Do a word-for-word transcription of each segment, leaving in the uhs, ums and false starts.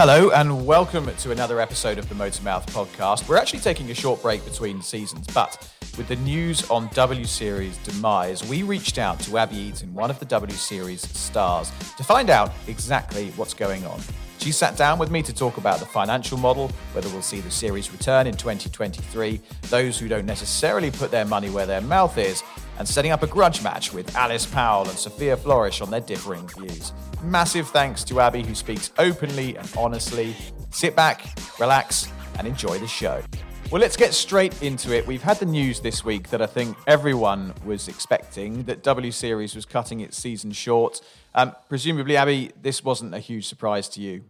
Hello and welcome to another episode of the Motormouth podcast. We're actually taking a short break between seasons, but with the news on W Series demise, we reached out to Abbie Eaton, one of the W Series stars, to find out exactly what's going on. She sat down with me to talk about the financial model, whether we'll see the series return in twenty twenty-three, those who don't necessarily put their money where their mouth is, and setting up a grudge match with Alice Powell and Sophia Flourish on their differing views. Massive thanks to Abbie, who speaks openly and honestly. Sit back, relax, and enjoy the show. Well, let's get straight into it. We've had the news this week that I think everyone was expecting, that W Series was cutting its season short. Um, presumably, Abbie, this wasn't a huge surprise to you.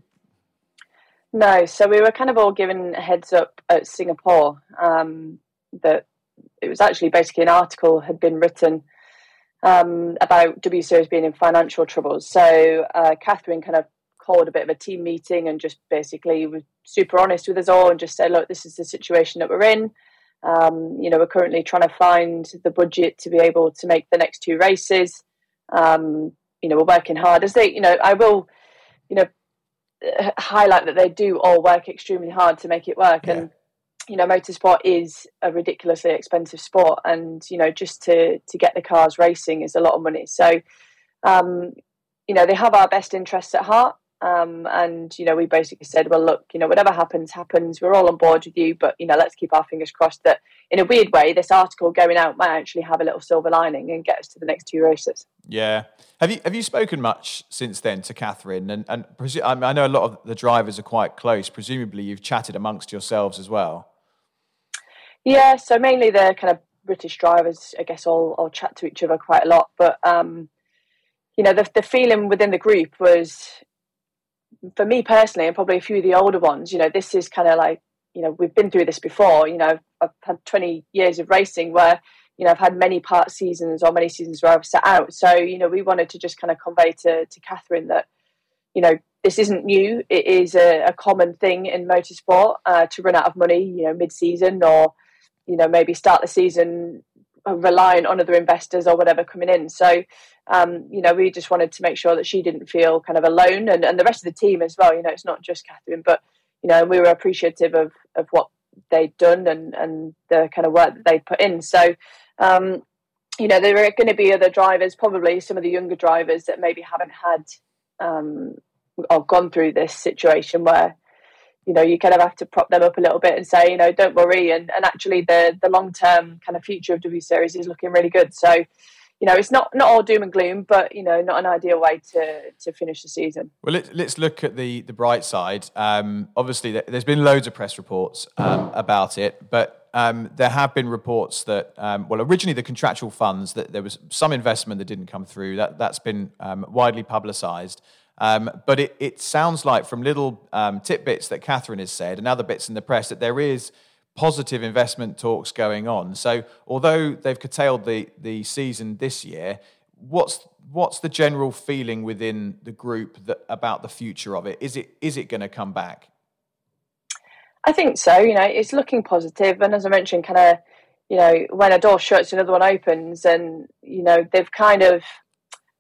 No, so we were kind of all given a heads up at Singapore um, that it was actually basically an article had been written um, about W Series being in financial troubles. So uh, Catherine kind of called a bit of a team meeting and just basically was super honest with us all and just said, look, this is the situation that we're in. Um, you know, we're currently trying to find the budget to be able to make the next two races. Um, you know, we're working hard. As they, you know, I will, you know, highlight that they do all work extremely hard to make it work. Yeah. And, you know, motorsport is a ridiculously expensive sport, and, you know, just to, to get the cars racing is a lot of money. So, um, you know, they have our best interests at heart. Um, and, you know, we basically said, well, look, you know, whatever happens, happens. We're all on board with you, but, you know, let's keep our fingers crossed that in a weird way, this article going out might actually have a little silver lining and get us to the next two races. Yeah. Have you have you spoken much since then to Catherine? And, and presu- I, mean, I know a lot of the drivers are quite close. Presumably you've chatted amongst yourselves as well. Yeah, so mainly the kind of British drivers, I guess, all, all chat to each other quite a lot. But, um, you know, the, the feeling within the group was, for me personally, and probably a few of the older ones, you know, this is kind of like, you know, we've been through this before. You know, I've had twenty years of racing where, you know, I've had many part seasons or many seasons where I've sat out. So, you know, we wanted to just kind of convey to, to Catherine that, you know, this isn't new. It is a, a common thing in motorsport uh, to run out of money, you know, mid-season, or, you know, maybe start the season reliant on other investors or whatever coming in. So, um, you know, we just wanted to make sure that she didn't feel kind of alone, and, and the rest of the team as well. You know, it's not just Catherine, but, you know, we were appreciative of, of what they'd done and, and the kind of work that they put in. So, um, you know, there are going to be other drivers, probably some of the younger drivers that maybe haven't had um, or gone through this situation where, you know, you kind of have to prop them up a little bit and say, you know, don't worry. And, and actually the, the long-term kind of future of W Series is looking really good. So, you know, it's not, not all doom and gloom, but, you know, not an ideal way to, to finish the season. Well, let, let's look at the, the bright side. Um, obviously, there's been loads of press reports um, about it, but um, there have been reports that, um, well, originally the contractual funds, that there was some investment that didn't come through. That, that's been um, widely publicised. Um, but it, it sounds like from little um, tidbits that Catherine has said and other bits in the press that there is positive investment talks going on. So although they've curtailed the, the season this year, what's what's the general feeling within the group that, about the future of it? Is it is it going to come back? I think so. You know, it's looking positive. And as I mentioned, kind of, you know, when a door shuts, another one opens, and, you know, they've kind of,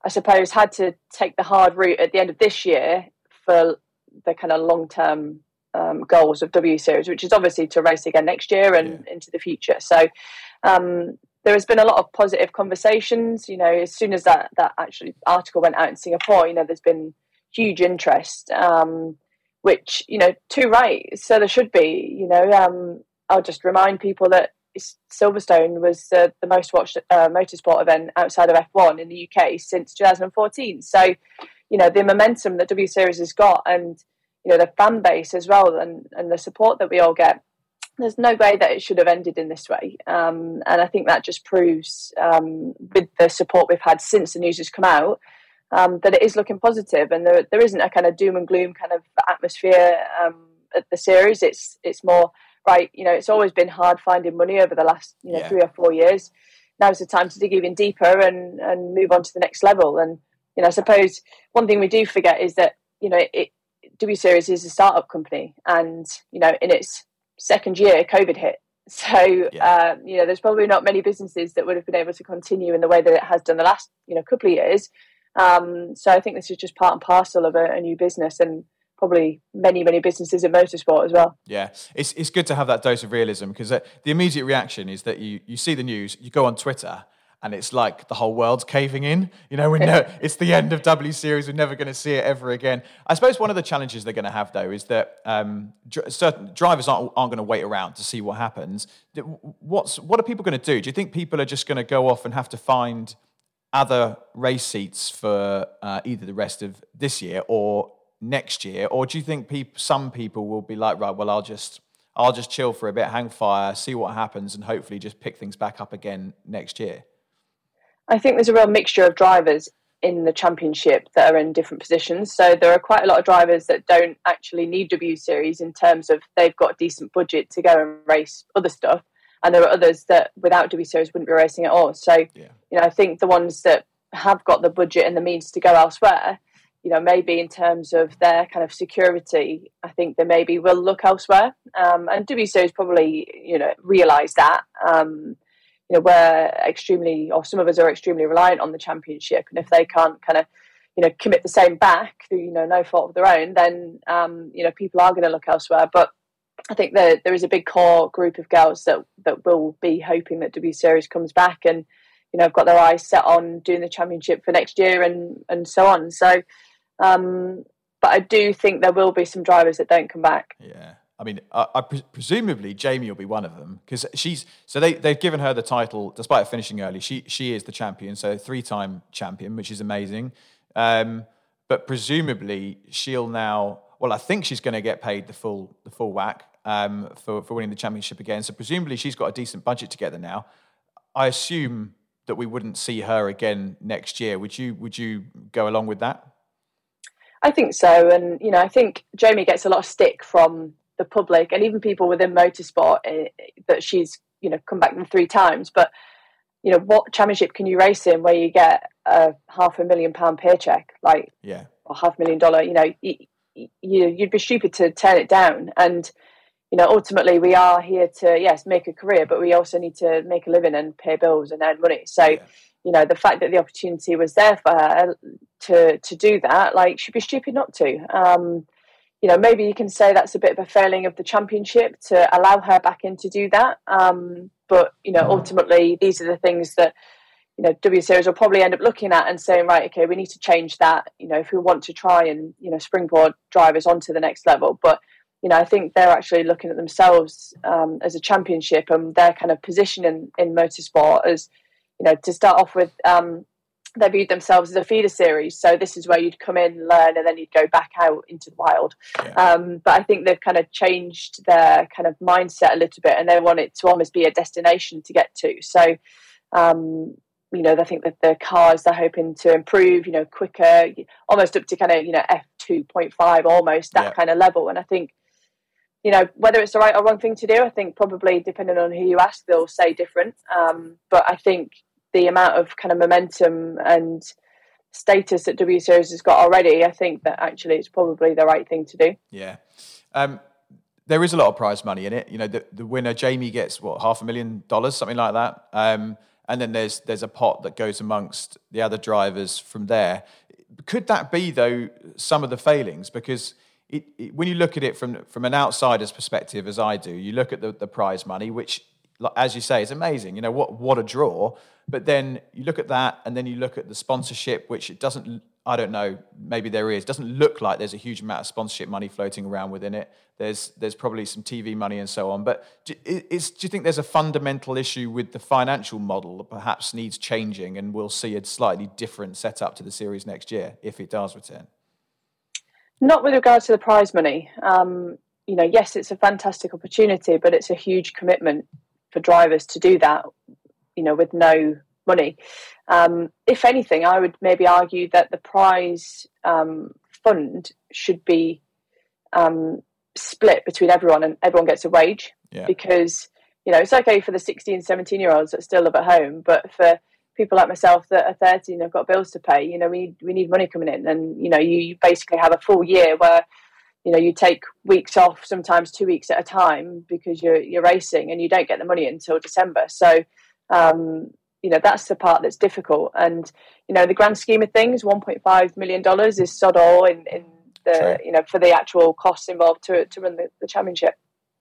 I suppose, had to take the hard route at the end of this year for the kind of long-term um, goals of W Series, which is obviously to race again next year and yeah. into the future. So um, there has been a lot of positive conversations. You know, as soon as that, that actually article went out in Singapore, you know, there's been huge interest, um, which, you know, too right, so there should be, you know. Um, I'll just remind people that Silverstone was uh, the most watched uh, motorsport event outside of F one in the U K since two thousand fourteen. So, you know, the momentum that W Series has got, and, you know, the fan base as well, and, and the support that we all get, there's no way that it should have ended in this way. Um, and I think that just proves, um, with the support we've had since the news has come out, um, that it is looking positive, and there there isn't a kind of doom and gloom kind of atmosphere um, at the series. It's it's more, right, you know, it's always been hard finding money over the last, you know, yeah. three or four years. Now's the time to dig even deeper and, and move on to the next level. And, you know, I suppose one thing we do forget is that, you know, it, W Series is a startup company, and, you know, in its second year, COVID hit. So, yeah. um, you know, there's probably not many businesses that would have been able to continue in the way that it has done the last, you know, couple of years. Um, so I think this is just part and parcel of a, a new business, and probably many, many businesses in motorsport as well. Yeah, it's it's good to have that dose of realism, because the immediate reaction is that you, you see the news, you go on Twitter, and it's like the whole world's caving in. You know, we know it's the end of W Series. We're never going to see it ever again. I suppose one of the challenges they're going to have, though, is that um, dr- certain drivers aren't, aren't going to wait around to see what happens. What's what are people going to do? Do you think people are just going to go off and have to find other race seats for uh, either the rest of this year or next year? Or do you think people, some people will be like, right, well, I'll just... I'll just chill for a bit, hang fire, see what happens, and hopefully just pick things back up again next year? I think there's a real mixture of drivers in the championship that are in different positions. So there are quite a lot of drivers that don't actually need W Series in terms of they've got a decent budget to go and race other stuff. And there are others that without W Series wouldn't be racing at all. So, yeah. you know, I think the ones that have got the budget and the means to go elsewhere, you know, maybe in terms of their kind of security, I think they maybe will look elsewhere. Um, and W Series probably, you know, realise that. Um, you know, we're extremely, or some of us are extremely reliant on the championship. And if they can't kind of, you know, commit the same back through, you know, no fault of their own, then, um, you know, people are going to look elsewhere. But I think that there is a big core group of girls that, that will be hoping that W Series comes back, and, you know, have got their eyes set on doing the championship for next year and, and so on. So, Um, but I do think there will be some drivers that don't come back. Yeah. I mean, I, I pre- presumably Jamie will be one of them, because she's, so they, they've given her the title despite finishing early. She she is the champion, so three-time champion, which is amazing. Um, but presumably she'll now, well, I think she's going to get paid the full the full whack um, for, for winning the championship again. So presumably she's got a decent budget together now. I assume that we wouldn't see her again next year. Would you Would you go along with that? I think so. And, you know, I think Jamie gets a lot of stick from the public and even people within motorsport uh, that she's, you know, come back three times. But, you know, what championship can you race in where you get a half a million pound paycheck, like, yeah, or half a million dollar, you know, you, you, you'd be stupid to turn it down. And, you know, ultimately we are here to, yes, make a career, but we also need to make a living and pay bills and earn money. So, yeah. You know, the fact that the opportunity was there for her to to do that, like, she'd be stupid not to. Um, you know, maybe you can say that's a bit of a failing of the championship to allow her back in to do that. Um, but, you know, ultimately, these are the things that, you know, W Series will probably end up looking at and saying, right, okay, we need to change that, you know, if we want to try and, you know, springboard drivers onto the next level. But, you know, I think they're actually looking at themselves um, as a championship and their kind of position in, in motorsport as, you know, to start off with, um, they viewed themselves as a feeder series. So this is where you'd come in, learn, and then you'd go back out into the wild. Yeah. Um, but I think they've kind of changed their kind of mindset a little bit, and they want it to almost be a destination to get to. So, um, you know, I think that the cars they're hoping to improve, you know, quicker, almost up to kind of, you know, F two point five, almost that yeah. kind of level. And I think, you know, whether it's the right or wrong thing to do, I think probably depending on who you ask, they'll say different. Um, but I think the amount of kind of momentum and status that W Series has got already, I think that actually it's probably the right thing to do. Yeah. Um, there is a lot of prize money in it. You know, the, the winner, Jamie, gets, what, half a million dollars, something like that. Um, and then there's there's a pot that goes amongst the other drivers from there. Could that be, though, some of the failings? Because it, it, when you look at it from from an outsider's perspective, as I do, you look at the, the prize money, which, as you say, is amazing. You know, what what a draw. But then you look at that, and then you look at the sponsorship, which it doesn't, I don't know, maybe there is. It doesn't look like there's a huge amount of sponsorship money floating around within it. There's there's probably some T V money and so on. But do, is, do you think there's a fundamental issue with the financial model that perhaps needs changing, and we'll see a slightly different setup to the series next year if it does return? Not with regards to the prize money. Um, you know, yes, it's a fantastic opportunity, but it's a huge commitment for drivers to do that, you know, with no money. Um, if anything, I would maybe argue that the prize um, fund should be um, split between everyone, and everyone gets a wage. Yeah. Because, you know, it's okay for the sixteen, seventeen-year-olds that still live at home, but for people like myself that are thirty and have got bills to pay, you know, we, we need money coming in. And, you know, you, you basically have a full year where, you know, you take weeks off, sometimes two weeks at a time, because you're you're racing, and you don't get the money until December. So, um, you know, that's the part that's difficult. And, you know, the grand scheme of things, one point five million dollars is sod all in, in the, True. you know, for the actual costs involved to to run the, the championship.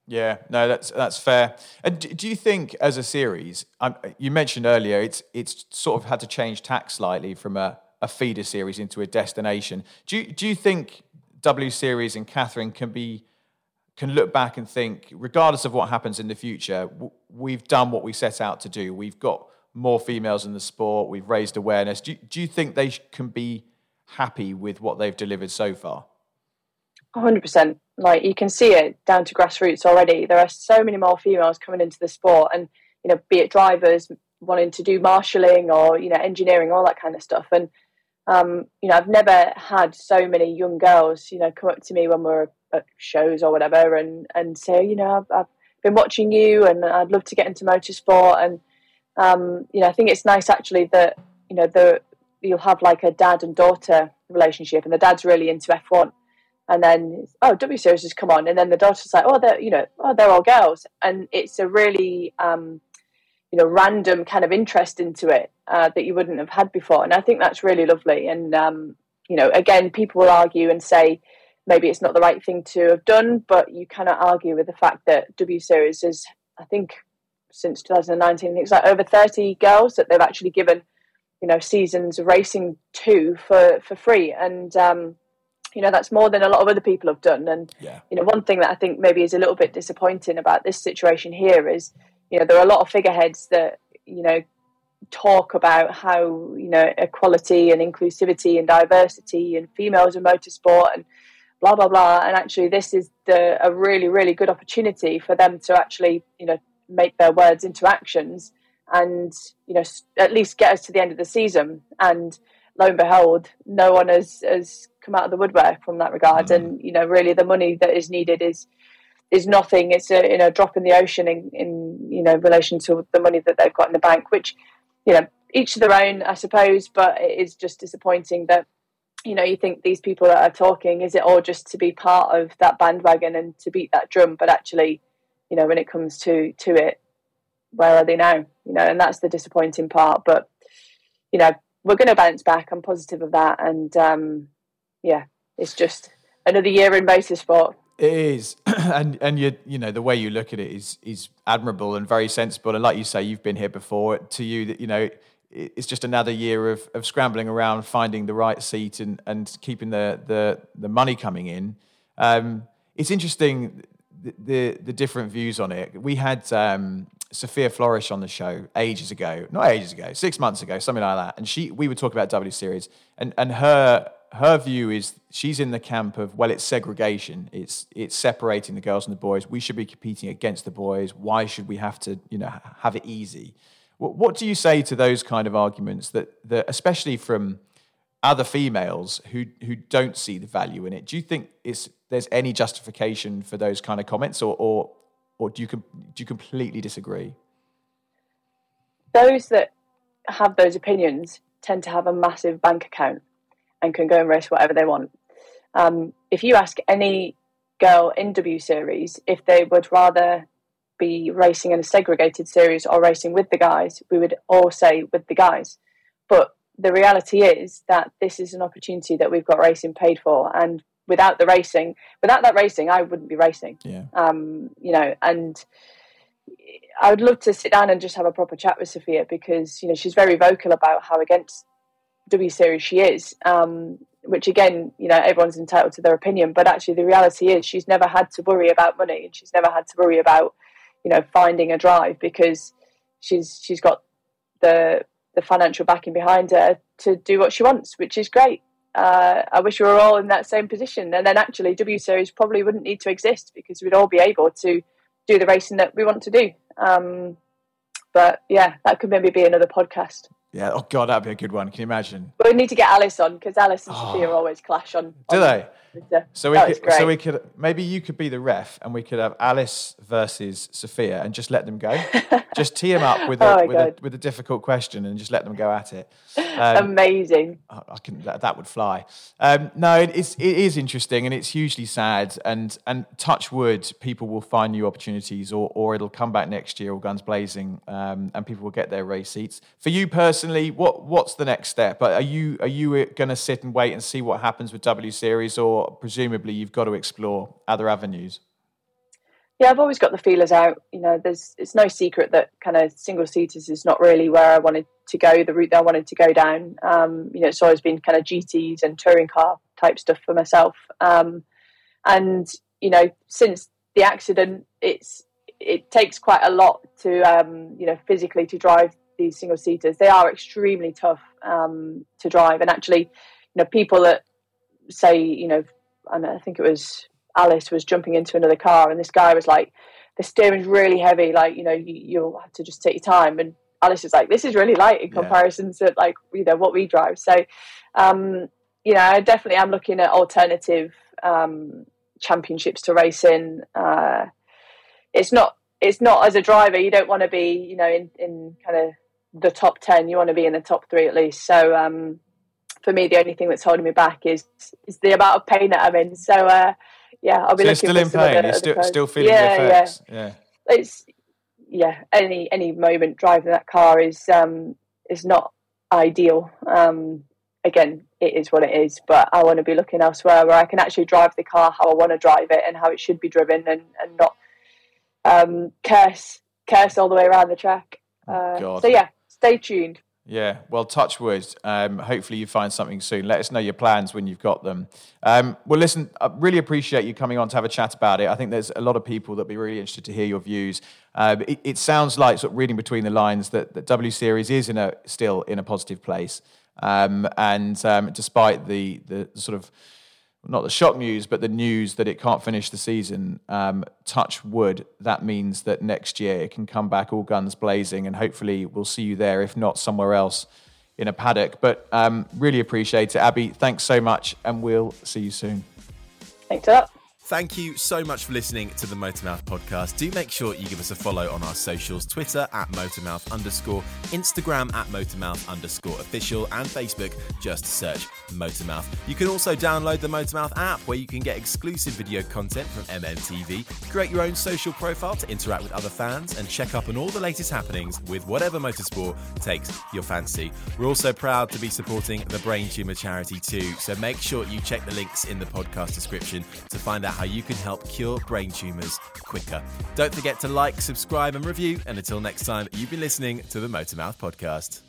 Yeah, no, that's that's fair. And do you think, as a series, um, you mentioned earlier, it's it's sort of had to change tack slightly from a, a feeder series into a destination. Do you, do you think W Series and Catherine can be can look back and think, regardless of what happens in the future, w- we've done what we set out to do. We've got more females in the sport. We've raised awareness. Do you, do you think they sh- can be happy with what they've delivered so far? one hundred percent. Like, you can see it down to grassroots already. There are so many more females coming into the sport, and, you know, be it drivers wanting to do marshalling or, you know, engineering, all that kind of stuff. And, um, you know, I've never had so many young girls, you know, come up to me when we're at shows or whatever and, and say, you know, I've, I've been watching you and I'd love to get into motorsport. And, um, you know, I think it's nice actually that, you know, the, you'll have like a dad and daughter relationship, and the dad's really into F one. And then, oh, W Series has come on. And then the daughter's like, oh, they're, you know, oh, they're all girls. And it's a really, um, you know, random kind of interest into it uh, that you wouldn't have had before. And I think that's really lovely. And, um, you know, again, people will argue and say maybe it's not the right thing to have done, but you cannot argue with the fact that W Series is, I think, since twenty nineteen, it's like over thirty girls that they've actually given, you know, seasons of racing to for, for free. And, um, you know, that's more than a lot of other people have done. And, yeah. you know, one thing that I think maybe is a little bit disappointing about this situation here is, you know, there are a lot of figureheads that, you know, talk about how, you know, equality and inclusivity and diversity and females in motorsport and blah, blah, blah. And actually this is the, a really, really good opportunity for them to actually, you know, make their words into actions and, you know, at least get us to the end of the season. And lo and behold, no one has, has come out of the woodwork from that regard. Mm. And, you know, really the money that is needed is is nothing. It's a, you know, drop in the ocean in, in, you know, relation to the money that they've got in the bank, which, you know, each to their own, I suppose. But it is just disappointing that, you know, you think these people that are talking, is it all just to be part of that bandwagon and to beat that drum? But actually, you know, when it comes to, to it, where are they now? You know, and that's the disappointing part. But, you know, we're going to bounce back. I'm positive of that. And, um, yeah, it's just another year in motorsport. It is. and, and you you know, the way you look at it is is admirable and very sensible. And like you say, you've been here before. To you, that, you know, it's just another year of, of scrambling around, finding the right seat and, and keeping the, the, the money coming in. Um, it's interesting, the, the, the different views on it. We had... Um, Sophia Flourish on the show ages ago, not ages ago, six months ago, something like that. And she, we were talking about W Series, and and her her view is she's in the camp of, well, it's segregation, it's it's separating the girls and the boys. We should be competing against the boys. Why should we have to, you know, have it easy? What, what do you say to those kind of arguments that that especially from other females who who don't see the value in it? Do you think it's there's any justification for those kind of comments, or or Or do you do you completely disagree? Those that have those opinions tend to have a massive bank account and can go and race whatever they want. Um, if you ask any girl in W Series if they would rather be racing in a segregated series or racing with the guys, we would all say with the guys. But the reality is that this is an opportunity that we've got racing paid for, and without the racing, without that racing, I wouldn't be racing. Yeah. Um, you know, and I would love to sit down and just have a proper chat with Sophia, because, you know, she's very vocal about how against W Series she is, um, which again, you know, everyone's entitled to their opinion, but actually the reality is she's never had to worry about money, and she's never had to worry about, you know, finding a drive, because she's she's got the the financial backing behind her to do what she wants, which is great. Uh, I wish we were all in that same position, and then actually W Series probably wouldn't need to exist, because we'd all be able to do the racing that we want to do. Um, but yeah, that could maybe be another podcast. Yeah, oh God, that'd be a good one. Can you imagine? But we need to get Alice on, because Alice and oh. Sophia always clash on. Do on they? Twitter. So we could, so we could maybe you could be the ref, and we could have Alice versus Sophia, and just let them go. Just tee them up with a, oh with, a, with a difficult question, and just let them go at it. Um, Amazing. I, I can that, that would fly. Um, no, it, it's it is interesting, and it's hugely sad. And and touch wood, people will find new opportunities, or or it'll come back next year, all guns blazing, um, and people will get their race seats. For you personally, what what's the next step? Are you are you going to sit and wait and see what happens with W Series, or presumably you've got to explore other avenues? Yeah, I've always got the feelers out. You know, there's it's no secret that kind of single-seaters is not really where I wanted to go, the route that I wanted to go down. Um, you know, it's always been kind of G Ts and touring car type stuff for myself. Um, and, you know, since the accident, it's it takes quite a lot to, um, you know, physically to drive these single-seaters. They are extremely tough um, to drive. And actually, you know, people that say, you know, and I think it was Alice was jumping into another car, and this guy was like, the steering's really heavy, like, you know, you, you'll have to just take your time. And Alice is like, this is really light in comparison yeah. to, like, you know, what we drive. So, um, you know, I definitely am looking at alternative um, championships to race in. Uh, it's not, it's not as a driver, you don't want to be, you know, in, in kind of the top ten, you want to be in the top three at least. So, um, for me, the only thing that's holding me back is is the amount of pain that I'm in. So, uh, yeah, I'll be so looking still for in some pain. Other, you're still, still feeling yeah, the effects. Yeah, yeah. It's yeah. Any any moment driving that car is um, is not ideal. Um, again, it is what it is. But I want to be looking elsewhere where I can actually drive the car how I want to drive it and how it should be driven, and and not um, curse curse all the way around the track. Uh, God. So yeah, stay tuned. Yeah, well, touch wood. Um, hopefully you find something soon. Let us know your plans when you've got them. Um, well, listen, I really appreciate you coming on to have a chat about it. I think there's a lot of people that would be really interested to hear your views. Uh, it, it sounds like, sort of reading between the lines, that, that W Series is in a still in a positive place. Um, and um, despite the the sort of, not the shock news, but the news that it can't finish the season, um, touch wood, that means that next year it can come back all guns blazing, and hopefully we'll see you there, if not somewhere else in a paddock. But um, really appreciate it, Abbie. Thanks so much, and we'll see you soon. Thanks a lot. Thank you so much for listening to the Motormouth podcast. Do make sure you give us a follow on our socials, Twitter at Motormouth underscore, Instagram at Motormouth underscore official, and Facebook, just search Motormouth. You can also download the Motormouth app, where you can get exclusive video content from M M T V, create your own social profile to interact with other fans, and check up on all the latest happenings with whatever motorsport takes your fancy. We're also proud to be supporting the Brain Tumour Charity too, so make sure you check the links in the podcast description to find out how you can help cure brain tumours quicker. Don't forget to like, subscribe and review. And until next time, you've been listening to the Motormouth podcast.